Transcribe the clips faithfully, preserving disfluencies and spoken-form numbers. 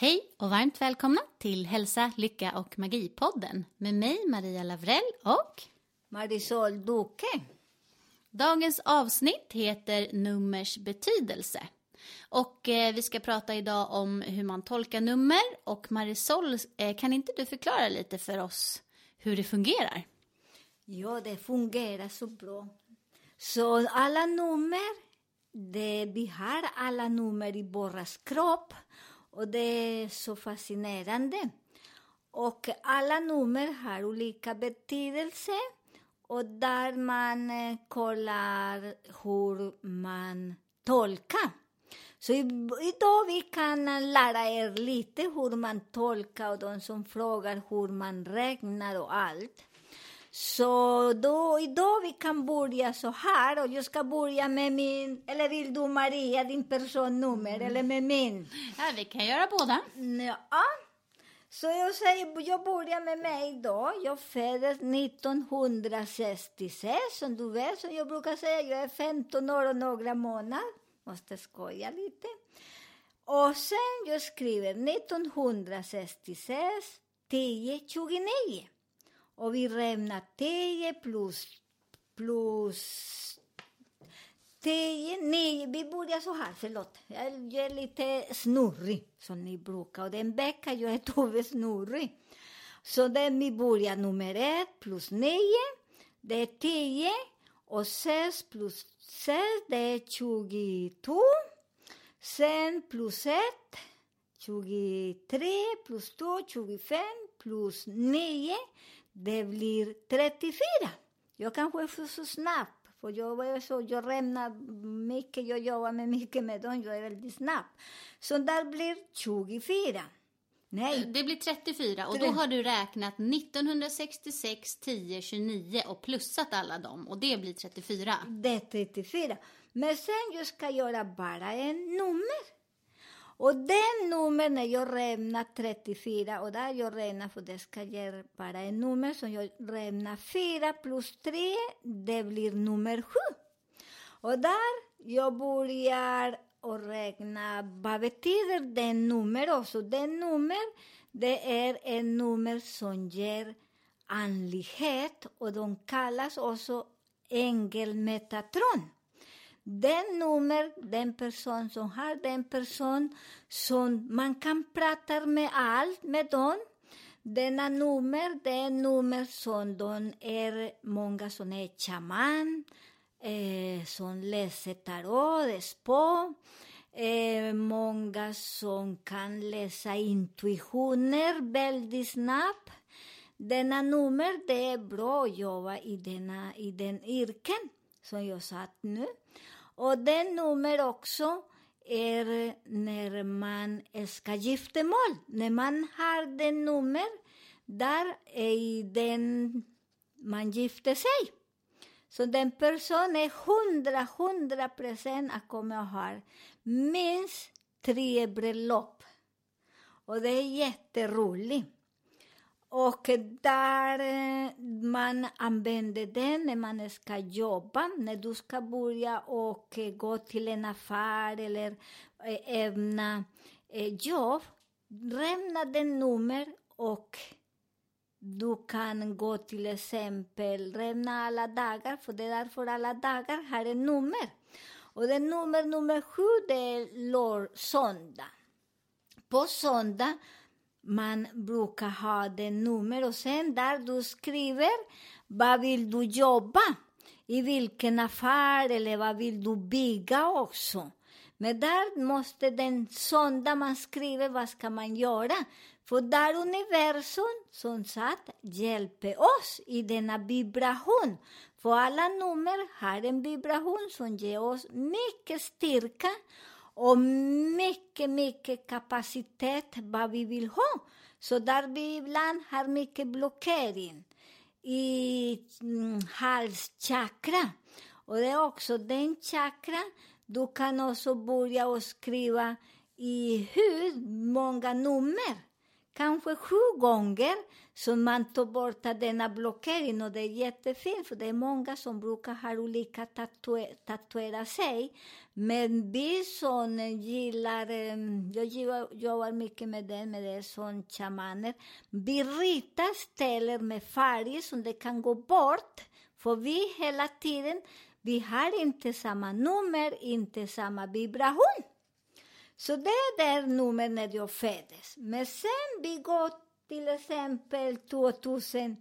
Hej och varmt välkomna till Hälsa, Lycka och Magi-podden med mig Maria Lavrell och Marisol Duque. Dagens avsnitt heter Nummers betydelse och eh, vi ska prata idag om hur man tolkar nummer, och Marisol, eh, kan inte du förklara lite för oss hur det fungerar? Ja, det fungerar så bra. Så alla nummer, det, vi har alla nummer i våras kropp. Och det är så fascinerande. Och alla nummer har olika betydelse. Och där man eh, kollar hur man tolkar. Så i, idag vi kan lära er lite hur man tolkar. Och de som frågar hur man räknar och allt. Så då, idag vi kan börja så här. Och jag ska börja med min, eller vill du Maria, din personnummer, mm. eller med min? Ja, vi kan göra båda. Ja, så jag säger, jag börjar med mig idag. Jag föddes nittonhundrasextiosex, som du vet, som jag brukar säga. Jag är femton år och några månader. Måste skoja lite. Och sen jag skriver nittonhundrasextiosex, tio tjugonio. Och vi räknar tio plus, plus tio, nio. Vi börjar så här, förlåt. Jag är lite snurrig, som ni brukar. Och den vecka jag är tove snurrig. Så den vi börjar nummer ett plus nio. Det är tio. Och sex plus sex, det är tjugotvå. Sen plus ett, tjugotre. Plus två, tjugofem. Plus nio. Det blir trettiofyra. Jag kanske är så snabb. För jag är så, jag räknar mycket. Jag jobbar med mycket med dem. Jag är väldigt snabb. Så där blir tjugofyra. Nej. Det blir trettiofyra. Och då har du räknat nittonhundrasextiosex, tio, tjugonio. Och plussat alla dem. Och det blir trettiofyra. Det är trettiofyra. Men sen jag ska göra bara en nummer. Och den nummer när jag räknar trettiofyra, och där jag räknar, för det ska jag bara en nummer, så jag räknar fyra plus tre, det blir nummer sju. Och där jag börjar och räkna, vad betyder den nummer också? Den nummer, det är en nummer som ger andlighet, och de kallas också ängel Metatron. Den nummer, den person som har den person som man kan prata med allt med dem. Denna nummer, den nummer som de är många som är chaman, eh, som läser tarot, spå. Eh, många som kan läsa intuitioner väldigt snabbt. Denna nummer, det är bra att jobba i, denna, i den yrken som jag satt nu. Och den nummer också är när man ska giftermål. När man har den nummer, där är den man gifter sig. Så den personen är hundra, hundra procent att komma och ha minst tre bröllop. Och det är jätteroligt. Och där man använder den när man ska jobba, när du ska börja och gå till en affär eller ämna jobb. Räkna den nummer, och du kan gå till exempel räkna alla dagar, för det är därför alla dagar har ett nummer. Och det nummer nummer sju, det är lår, söndag. På söndag man brukar ha det nummer, och sen där du skriver vad vill du jobba, i vilken affär eller vad vill du bygga också. Men där måste den söndag man skriver vad ska man göra. För där universum som sagt hjälper oss i denna vibration. För alla nummer har en vibration som ger oss mycket styrka och mycket, mycket kapacitet vad vi vill ha. Så där vi ibland har mycket blockering i mm, halschakra. Och det är också den chakra du kan också börja och skriva i hur många nummer. Kanske sju gånger som man tar bort denna blockering. Och det är jättefint för det är många som brukar ha olika tatuer- tatuera sig. Men vi som gillar, jag jobbar mycket med det, med det som chamaner. Vi ritar ställer med färger som det kan gå bort. För vi hela tiden, vi har inte samma nummer, inte samma vibration. Så det är där nummer när jag föddes. Men sen vi går till exempel tjugohundratjugoett.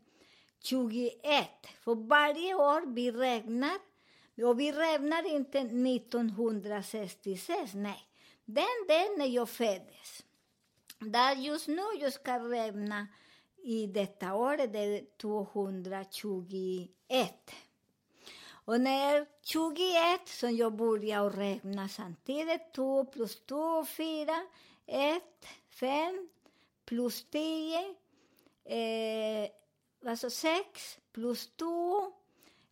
För varje år vi räknar. Och vi räknar inte nittonhundrasextiosex, nej. Den där när jag föddes. Där just nu jag ska räkna i detta år, det är tjugohundratjugoett. Och när tjugoett som jag börjar räkna samtidigt, två plus två, fyra, ett, fem, plus tio, eh, alltså sex, plus två,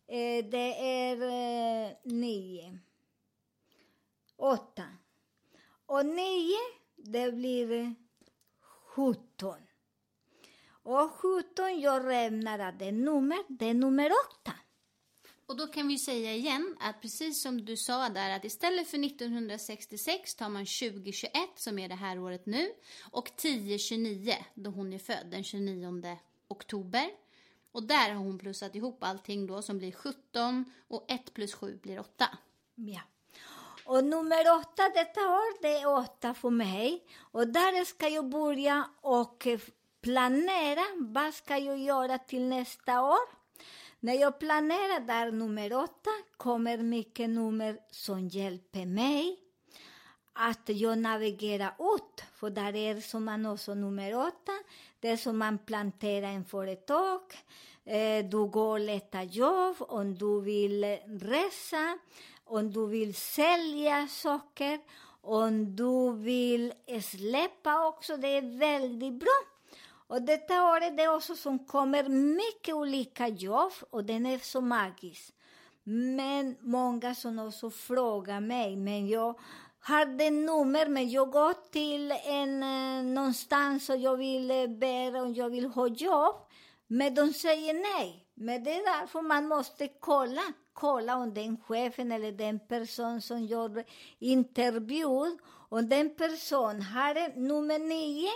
eh, det är eh, nio, åtta. Och nio, det blir sjutton. Och sjutton, jag räknar att det är nummer, det är nummer åtta. Och då kan vi säga igen att precis som du sa där att istället för nittonhundrasextiosex tar man tjugohundratjugoett som är det här året nu. Och tio tjugonio då hon är född den tjugonionde oktober. Och där har hon plussat ihop allting då som blir sjutton och ett plus sju blir åtta. Ja. Och nummer åtta detta år det är åtta för mig. Och där ska jag börja och planera vad ska jag göra till nästa år. När jag planerar där nummer åtta kommer mycket nummer som hjälper mig att jag navigerar ut. För där är som man också nummer åtta, det är som man planterar en företag, eh, du går och letar jobb, om du vill resa, om du vill sälja saker, om du vill släppa också, det är väldigt bra. Och detta året det är också som kommer mycket olika jobb och den är så magisk. Men många som också frågar mig, men jag har den nummer men jag går till en eh, någonstans och jag vill eh, bära och jag vill ha jobb. Men de säger nej. Men det är därför man måste kolla. Kolla om den chefen eller den person som gör intervjun. Om den person har nummer nio.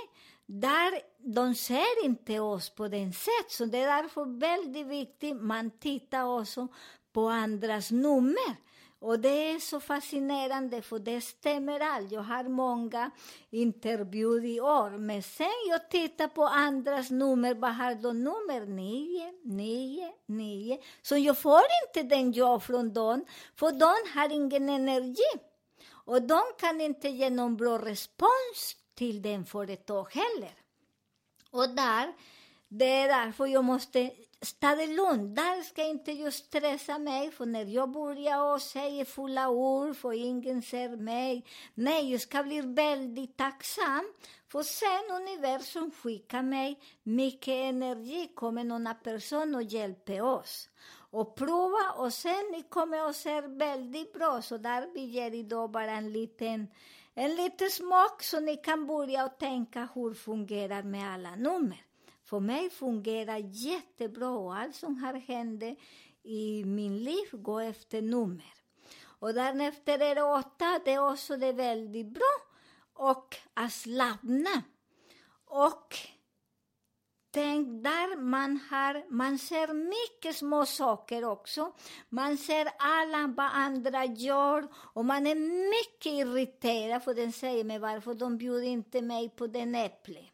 Där de ser inte oss på den sätt. Så det är därför väldigt viktigt. Man tittar också på andras nummer. Och det är så fascinerande. För det stämmer allt. Jag har många intervjuer i år. Men sen jag tittar på andras nummer. Vad har de nummer? Nio, nio, nio. Så jag får inte den jobb från dem. För de har ingen energi. Och de kan inte ge någon bra respons till den företag heller. Och där, det är därför jag måste städa lugnt. Där ska inte just stressa mig. För när jag börjar och säger fulla ord. För ingen ser mig. Nej, jag ska bli väldigt tacksam. För sen universum skickar mig mycket energi. Kommer någon person och hjälper oss. Och prova och sen ni kommer att se väldigt bra. Så där vi ger idag bara en liten... En liten smak så ni kan börja och tänka hur fungerar med alla nummer. För mig fungerar jättebra och allt som har hänt i min liv går efter nummer. Och därefter är det åtta, det är också det väldigt bra. Och att slappna. Och tänk där man har, man ser mycket små saker också. Man ser alla vad andra gör och man är mycket irriterad för den säger mig varför de bjuder inte mig på den äpplen.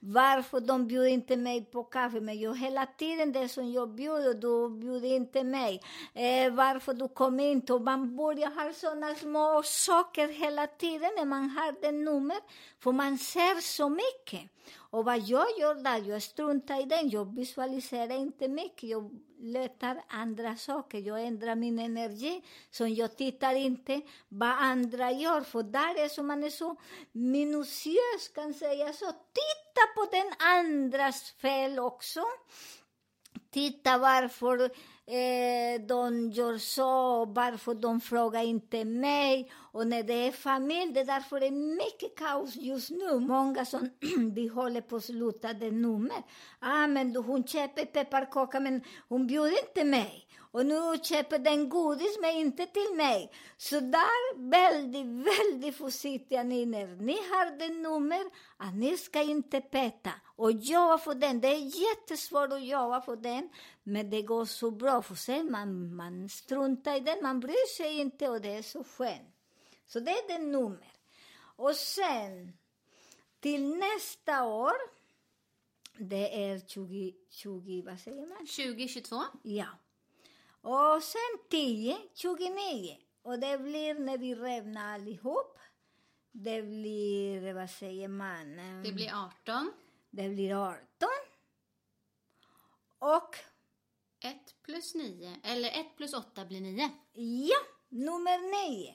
Varför de bjuder inte mig på kaffe? Men jag hela tiden det som jag bjuder, du bjuder inte mig. Eh, varför du kommer inte? Och man börjar ha sådana små saker hela tiden när man har den nummer. För man ser så mycket. Och vad jag gör där, jag struntar i den. Jag visualiserar inte mycket. Jag letar andra saker. Jag ändrar min energi. Så jag tittar inte vad andra gör. För där är så man är så minutiös, kan säga så. Titta på den andras fel också. Titta varför eh, de gör så, varför de frågar inte mig. Och när det är familj, det är därför det är mycket kaos just nu. Många som vi håller på att sluta det nummer. Ah, men hon köper pepparkaka, men hon bjuder inte mig. Och nu köper den godis, men inte till mig. Så där, väldigt, väldigt försiktiga ni när ni har den nummer, att ni ska inte peta. Och jobba för den, det är jättesvårt att jobba för den, men det går så bra. För sen man, man struntar i den, man bryr sig inte och det är så skönt. Så det är den nummer. Och sen, till nästa år, det är tjugo, tjugo vad säger man? tjugo tjugotvå. Ja. Och sen tio, tjugonio. Och det blir när vi räknar allihop. Det blir, vad säger man? Det blir arton. Det blir arton. Och ett plus nio. Eller ett plus åtta blir nio. Ja, nummer nio.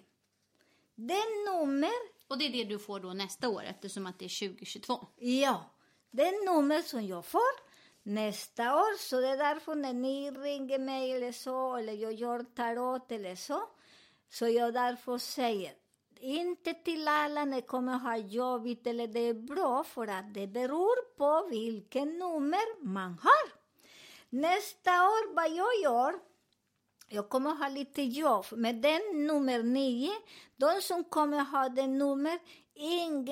Den nummer... Och det är det du får då nästa år, eftersom att det är tjugo tjugotvå. Ja, den nummer som jag får nästa år. Så det är därför när ni ringer mig eller så, eller jag gör tarot eller så. Så jag därför säger, inte till alla när kommer ha jobbigt eller det är bra, för att det beror på vilken nummer man har. Nästa år, vad jag gör, jag kommer ha lite jobb. Med den nummer nio, de som kommer ha den nummer, ingen.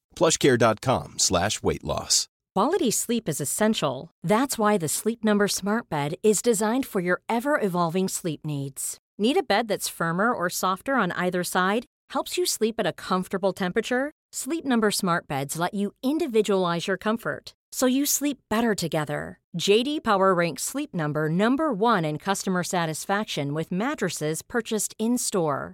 PlushCare.com slash weight loss. Quality sleep is essential. That's why the Sleep Number Smart Bed is designed for your ever-evolving sleep needs. Need a bed that's firmer or softer on either side? Helps you sleep at a comfortable temperature? Sleep Number Smart Beds let you individualize your comfort, so you sleep better together. J D Power ranks Sleep Number number one in customer satisfaction with mattresses purchased in-store.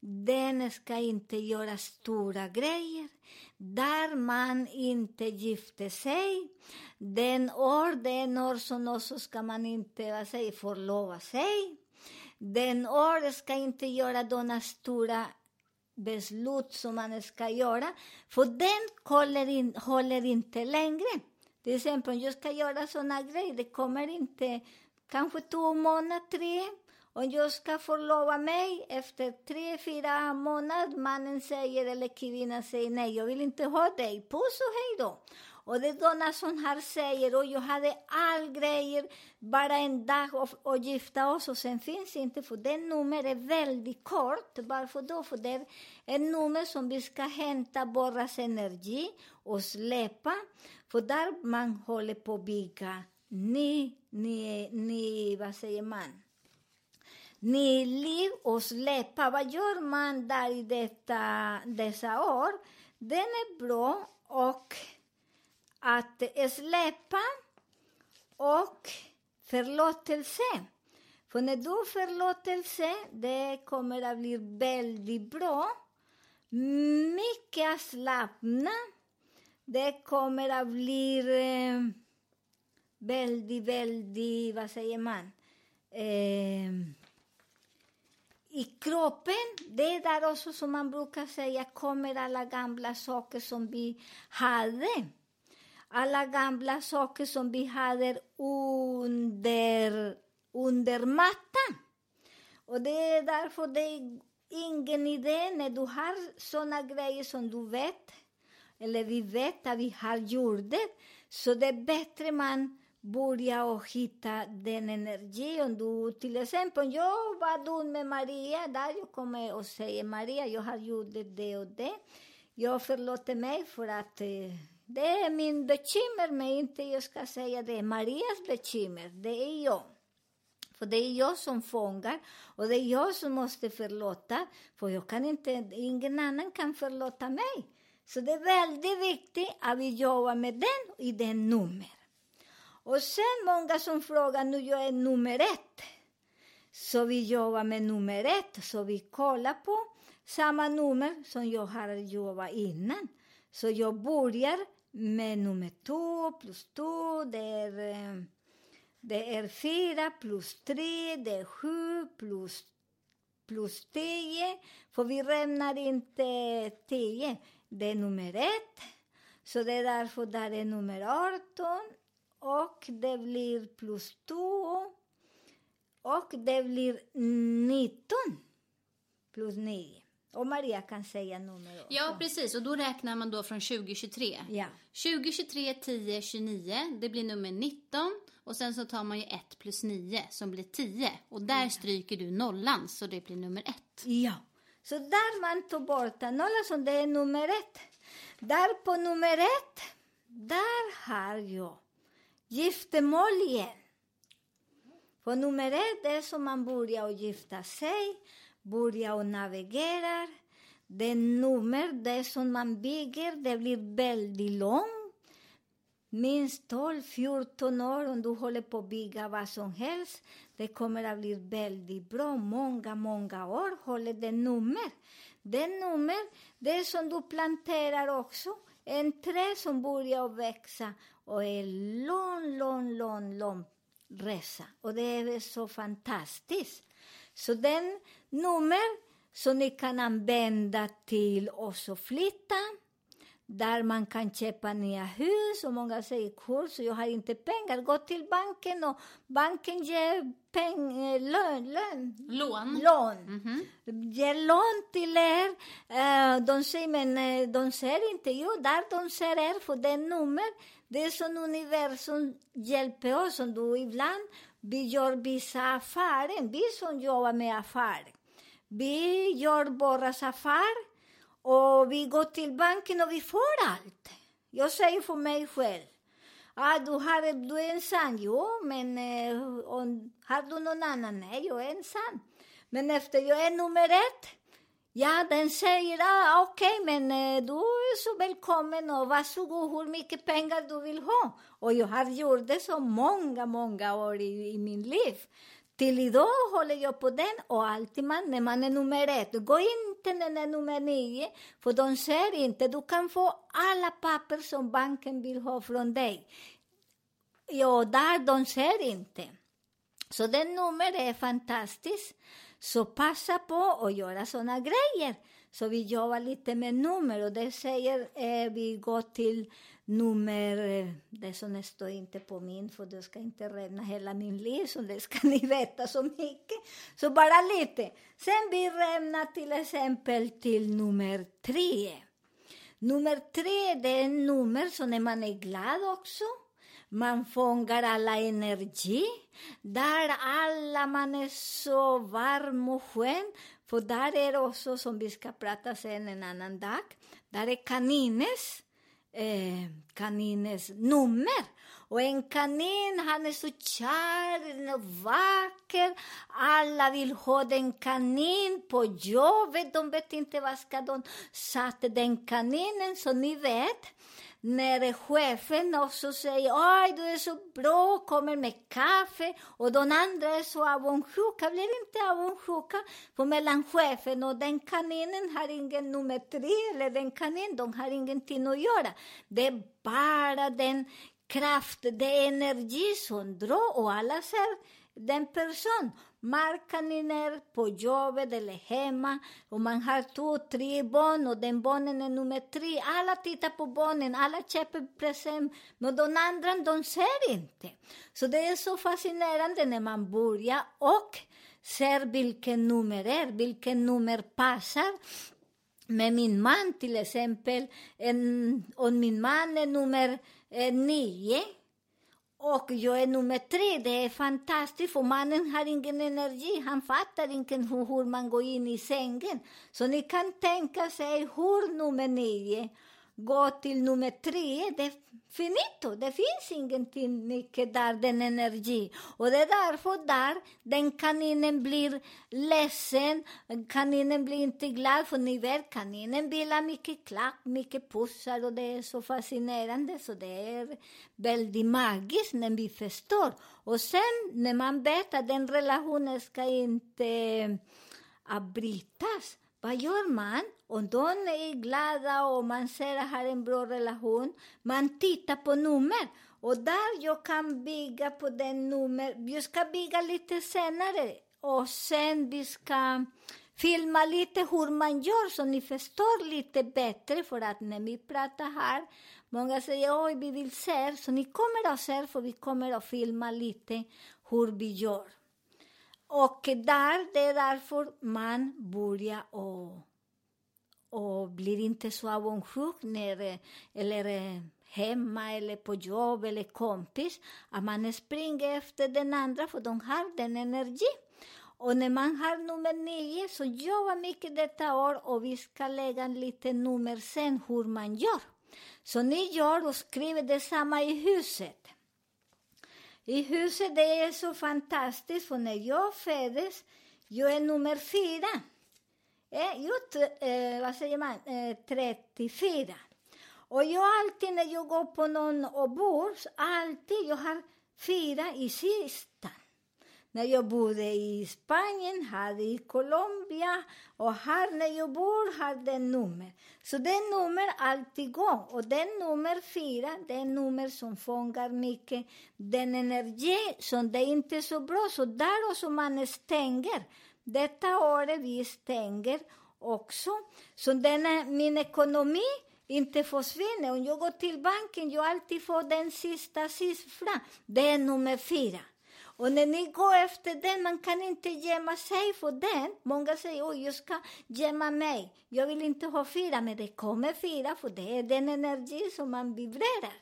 Den ska inte göra stora grejer. Där man inte gifte sig. Den år, den år som också ska man inte, vad säger, förlova sig. Den år ska inte göra de stora beslut som man ska göra. För den håller, in, håller inte längre. Till exempel om jag ska göra sådana grejer, det kommer inte, kanske två månader, tre. Om jag ska förlova mig, efter tre, fyra månader, mannen säger eller kvinnan säger nej, jag vill inte ha dig, puss och hej då. Och det är sådana som här säger, och jag hade all grejer, bara en dag och, och gifta oss, och sen finns inte, för den nummer är väldigt kort. Varför då? För det är en nummer som vi ska hämta borras energi och släppa, för där man håller på att bygga ni, ni, ni, vad säger man? Ni liv och släppa. Vad gör man där i detta, dessa år? Den är bra, och att släppa och förlåtelse. För när du förlåtelse, det kommer att bli väldigt bra. Mycket att slappna. Det kommer att bli eh, väldigt, väldigt, vad säger man? Eh, i kroppen, det är där också som man brukar säga kommer alla gamla saker som vi hade. Alla gamla saker som vi hade under, under mattan. Och det är därför det är ingen idé när du har sådana grejer som du vet. Eller vi vet att vi har gjort det. Så det är bättre man börjar och hitta den energin. Du, till exempel, jag var dum med Maria. Där jag kommer och säger Maria, jag har gjort det och det. Jag förlåter mig för att... Det är min bekymmer, men inte jag ska säga det. Marias bekymmer, det är jag. För det är jag som fångar och det är jag som måste förlåta. För jag kan inte, ingen annan kan förlåta mig. Så det är väldigt viktigt att vi jobbar med den i den nummer. Och sen många som frågar, nu jag är nummer ett. Så vi jobbar med nummer ett. Så vi kollar på samma nummer som jag har jobbat innan. Så jag börjar med nummer två plus två, det är, det är fyra plus tre, det är sju plus, plus tio. För vi räknar inte tio, det är nummer ett. Så det är därför där är nummer arton och det blir plus två och det blir nitton plus nio. Och Maria kan säga nummer. Ja, precis. Och då räknar man då från tjugo tjugotre. Ja. tjugo tjugotre, tio, tjugonio. Det blir nummer nitton. Och sen så tar man ju ett plus nio som blir tio. Och där ja. Stryker du nollan så det blir nummer ett. Ja. Så där man tar bort nollan som det är nummer ett. Där på nummer ett. Där har jag giftermål igen. På nummer ett är som man börjar gifta sig. Börja och navigera. Det nummer, det som man bygger, det blir väldigt långt. Minst tolv fjorton år om du håller på att bygga vad som helst. Det kommer att bli väldigt bra. Många, många år håller det nummer. Det nummer, det som du planterar också. En träd som börjar växa och är lång, lång, lång, lång resa. Och det är så fantastiskt. Så den nummer som ni kan använda till också flytta. Där man kan köpa nya hus och många säger kurs och jag har inte pengar. Gå till banken och banken ger pengar, lön, lön. Lån. Lån. Mm-hmm. Ger lån till er. De säger, men de ser inte jag. Där de ser er för det nummer. Det är som universum hjälper oss som du ibland. Vi gör vissa affärer, vi som jobbar med affärer. Vi gör våra affärer och vi går till banken och vi får allt. Jag säger för mig själv. Ah, du, har, du är ensam, jo, men eh, om, har du någon annan? Nej, jag är ensam. Men efter jag är nummer ett, ja, den säger, ah, okej, okay, men eh, du är så välkommen och varsågod hur mycket pengar du vill ha. Och jag har gjort det så många, många år i, i min liv. Till idag håller jag på den och alltid man, när man är nummer ett. Gå inte när man är nummer nio, för de ser inte. Du kan få alla papper som banken vill ha från dig. Ja, där de ser inte. Så det nummer är fantastiskt. Så passa på och göra sådana grejer. Så vi jobbar lite med nummer. Och det säger eh, vi går till nummer. Eh, det som står inte på min. För du ska inte räkna hela min liv. Så det ska ni veta så mycket. Så bara lite. Sen vi räknar till exempel till nummer tre. Nummer tre det är en nummer så när man är glad också. Man fångar alla energi. Där alla man är så varm och skön. För där är också som vi ska prata sen en annan dag. Där är kanines. Eh, kanines nummer. Och en kanin han är så kär och vacker. Alla vill ha den kanin på jobbet. De vet inte vad ska de sätta den kaninen så ni vet. När chefen också säger oj du är så bra, kommer med kaffe och de andra är så avundsjuka, blir inte avundsjuka för mellan chefen och den kaninen har ingen nummer tre eller den kaninen, de har ingenting att göra, det är bara den kraft, det är energi som drar och alla ser den person markkaniner på jobbet eller hemma. Och man har två, tre barn och den barnen är nummer tre. Alla tittar på barnen, alla köper present. Men de andra, de ser inte. Så det är så fascinerande när man börjar och ser vilken nummer är, vilken nummer passar. Med min man till exempel, en, och min man är nummer eh, nio. Och jag är nummer tre, det är fantastiskt för mannen har ingen energi, han fattar inte hur man går in i sängen. Så ni kan tänka sig hur nummer nio går till nummer tre, det är finito, det finns ingenting mycket där, den energi. Och det är därför där den kaninen blir ledsen, kaninen blir inte glad, för ni vet kaninen vill mycket klapp, mycket pussar och det är så fascinerande, så det är väldigt magiskt när vi förstår. Och sen när man vet att den relationen ska inte avbrytas, vad gör man? Och de är glada och man ser att har en bra relation. Man tittar på nummer. Och där jag kan bygga på den nummer. Jag ska bygga lite senare. Och sen vi ska filma lite hur man gör. Så ni förstår lite bättre. För att när vi pratar här. Många säger oj vi vill se. Så ni kommer att se. För vi kommer att filma lite hur vi gör. Och där det är därför man börjar och... och blir inte så avundsjuk när, eller hemma eller på jobb eller kompis. Att man springer efter den andra för de har den energi. Och när man har nummer nio så jobbar mycket detta år. Och vi ska lägga lite nummer sen hur man gör. Så ni gör och skriver detsamma i huset. I huset det är så fantastiskt. För när jag föddes, jag är nummer fyra. Jag eh, vad säger man, eh, trettiofyra. Och jag alltid när jag går på någon och bor, alltid jag har fyra i sista. När jag bodde i Spanien, här i Colombia och här när jag bor har den nummer. Så den nummer alltid går. Och den nummer fyra, den nummer som fångar mycket, den energi som det inte är så bra. Så där också man stänger. Detta året vi stänger också. Så denna, min ekonomi inte försvinner. Om jag går till banken, jag alltid får den sista siffran. Det är nummer fyra. Och när ni går efter den, man kan inte gömma sig för den. Många säger, oj, jag ska gömma mig. Jag vill inte ha fyra, men det kommer fyra. För det är den energi som man vibrerar.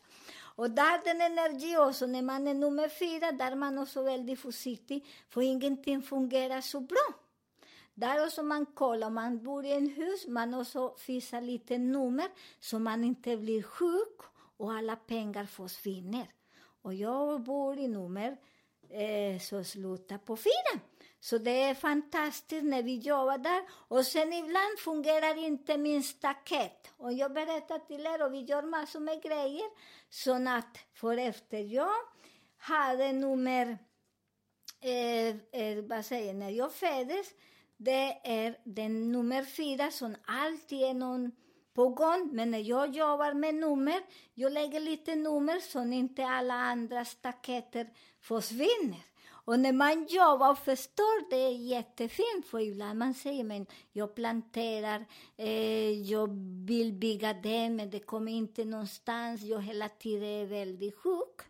Och där den energi också, när man är nummer fyra, där man också är väldigt försiktig. För ingenting fungerar så bra. Där också man kollar, man bor i en hus, man också fixar lite nummer. Så man inte blir sjuk och alla pengar försvinner. Och jag bor i nummer eh, så slutar på fyra. Så det är fantastiskt när vi jobbar där. Och sen ibland fungerar inte min staket. Och jag berättar till er och vi gör massor med grejer. Så att för efter jag hade nummer... Eh, eh, vad säger jag? När jag föddes. Det är den nummer fyra som alltid är någon på gång. Men när jag jobbar med nummer. Jag lägger lite nummer som inte alla andra staketer försvinner. Och när man jobbar och förstår det är jättefint. För ibland man säger, men jag planterar, eh, jag vill bygga det, men det kommer inte någonstans. Jag hela tiden är väldigt sjuk.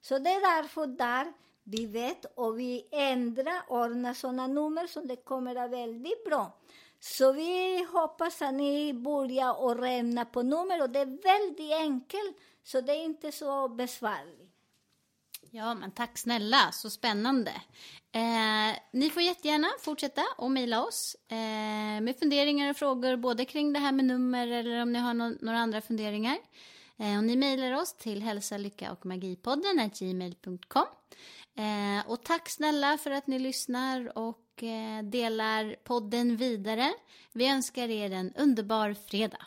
Så det är därför där vi vet och vi ändrar, ordnar sådana nummer som det kommer att väldigt bra. Så vi hoppas att ni börjar och rämna på nummer och det är väldigt enkelt. Så det är inte så besvärligt. Ja, men tack snälla. Så spännande. Eh, ni får jättegärna fortsätta och mejla oss eh, med funderingar och frågor både kring det här med nummer eller om ni har no- några andra funderingar. Eh, och ni mejlar oss till hälsa, lycka och magipodden at gmail dot com. Eh, och tack snälla för att ni lyssnar och eh, delar podden vidare. Vi önskar er en underbar fredag.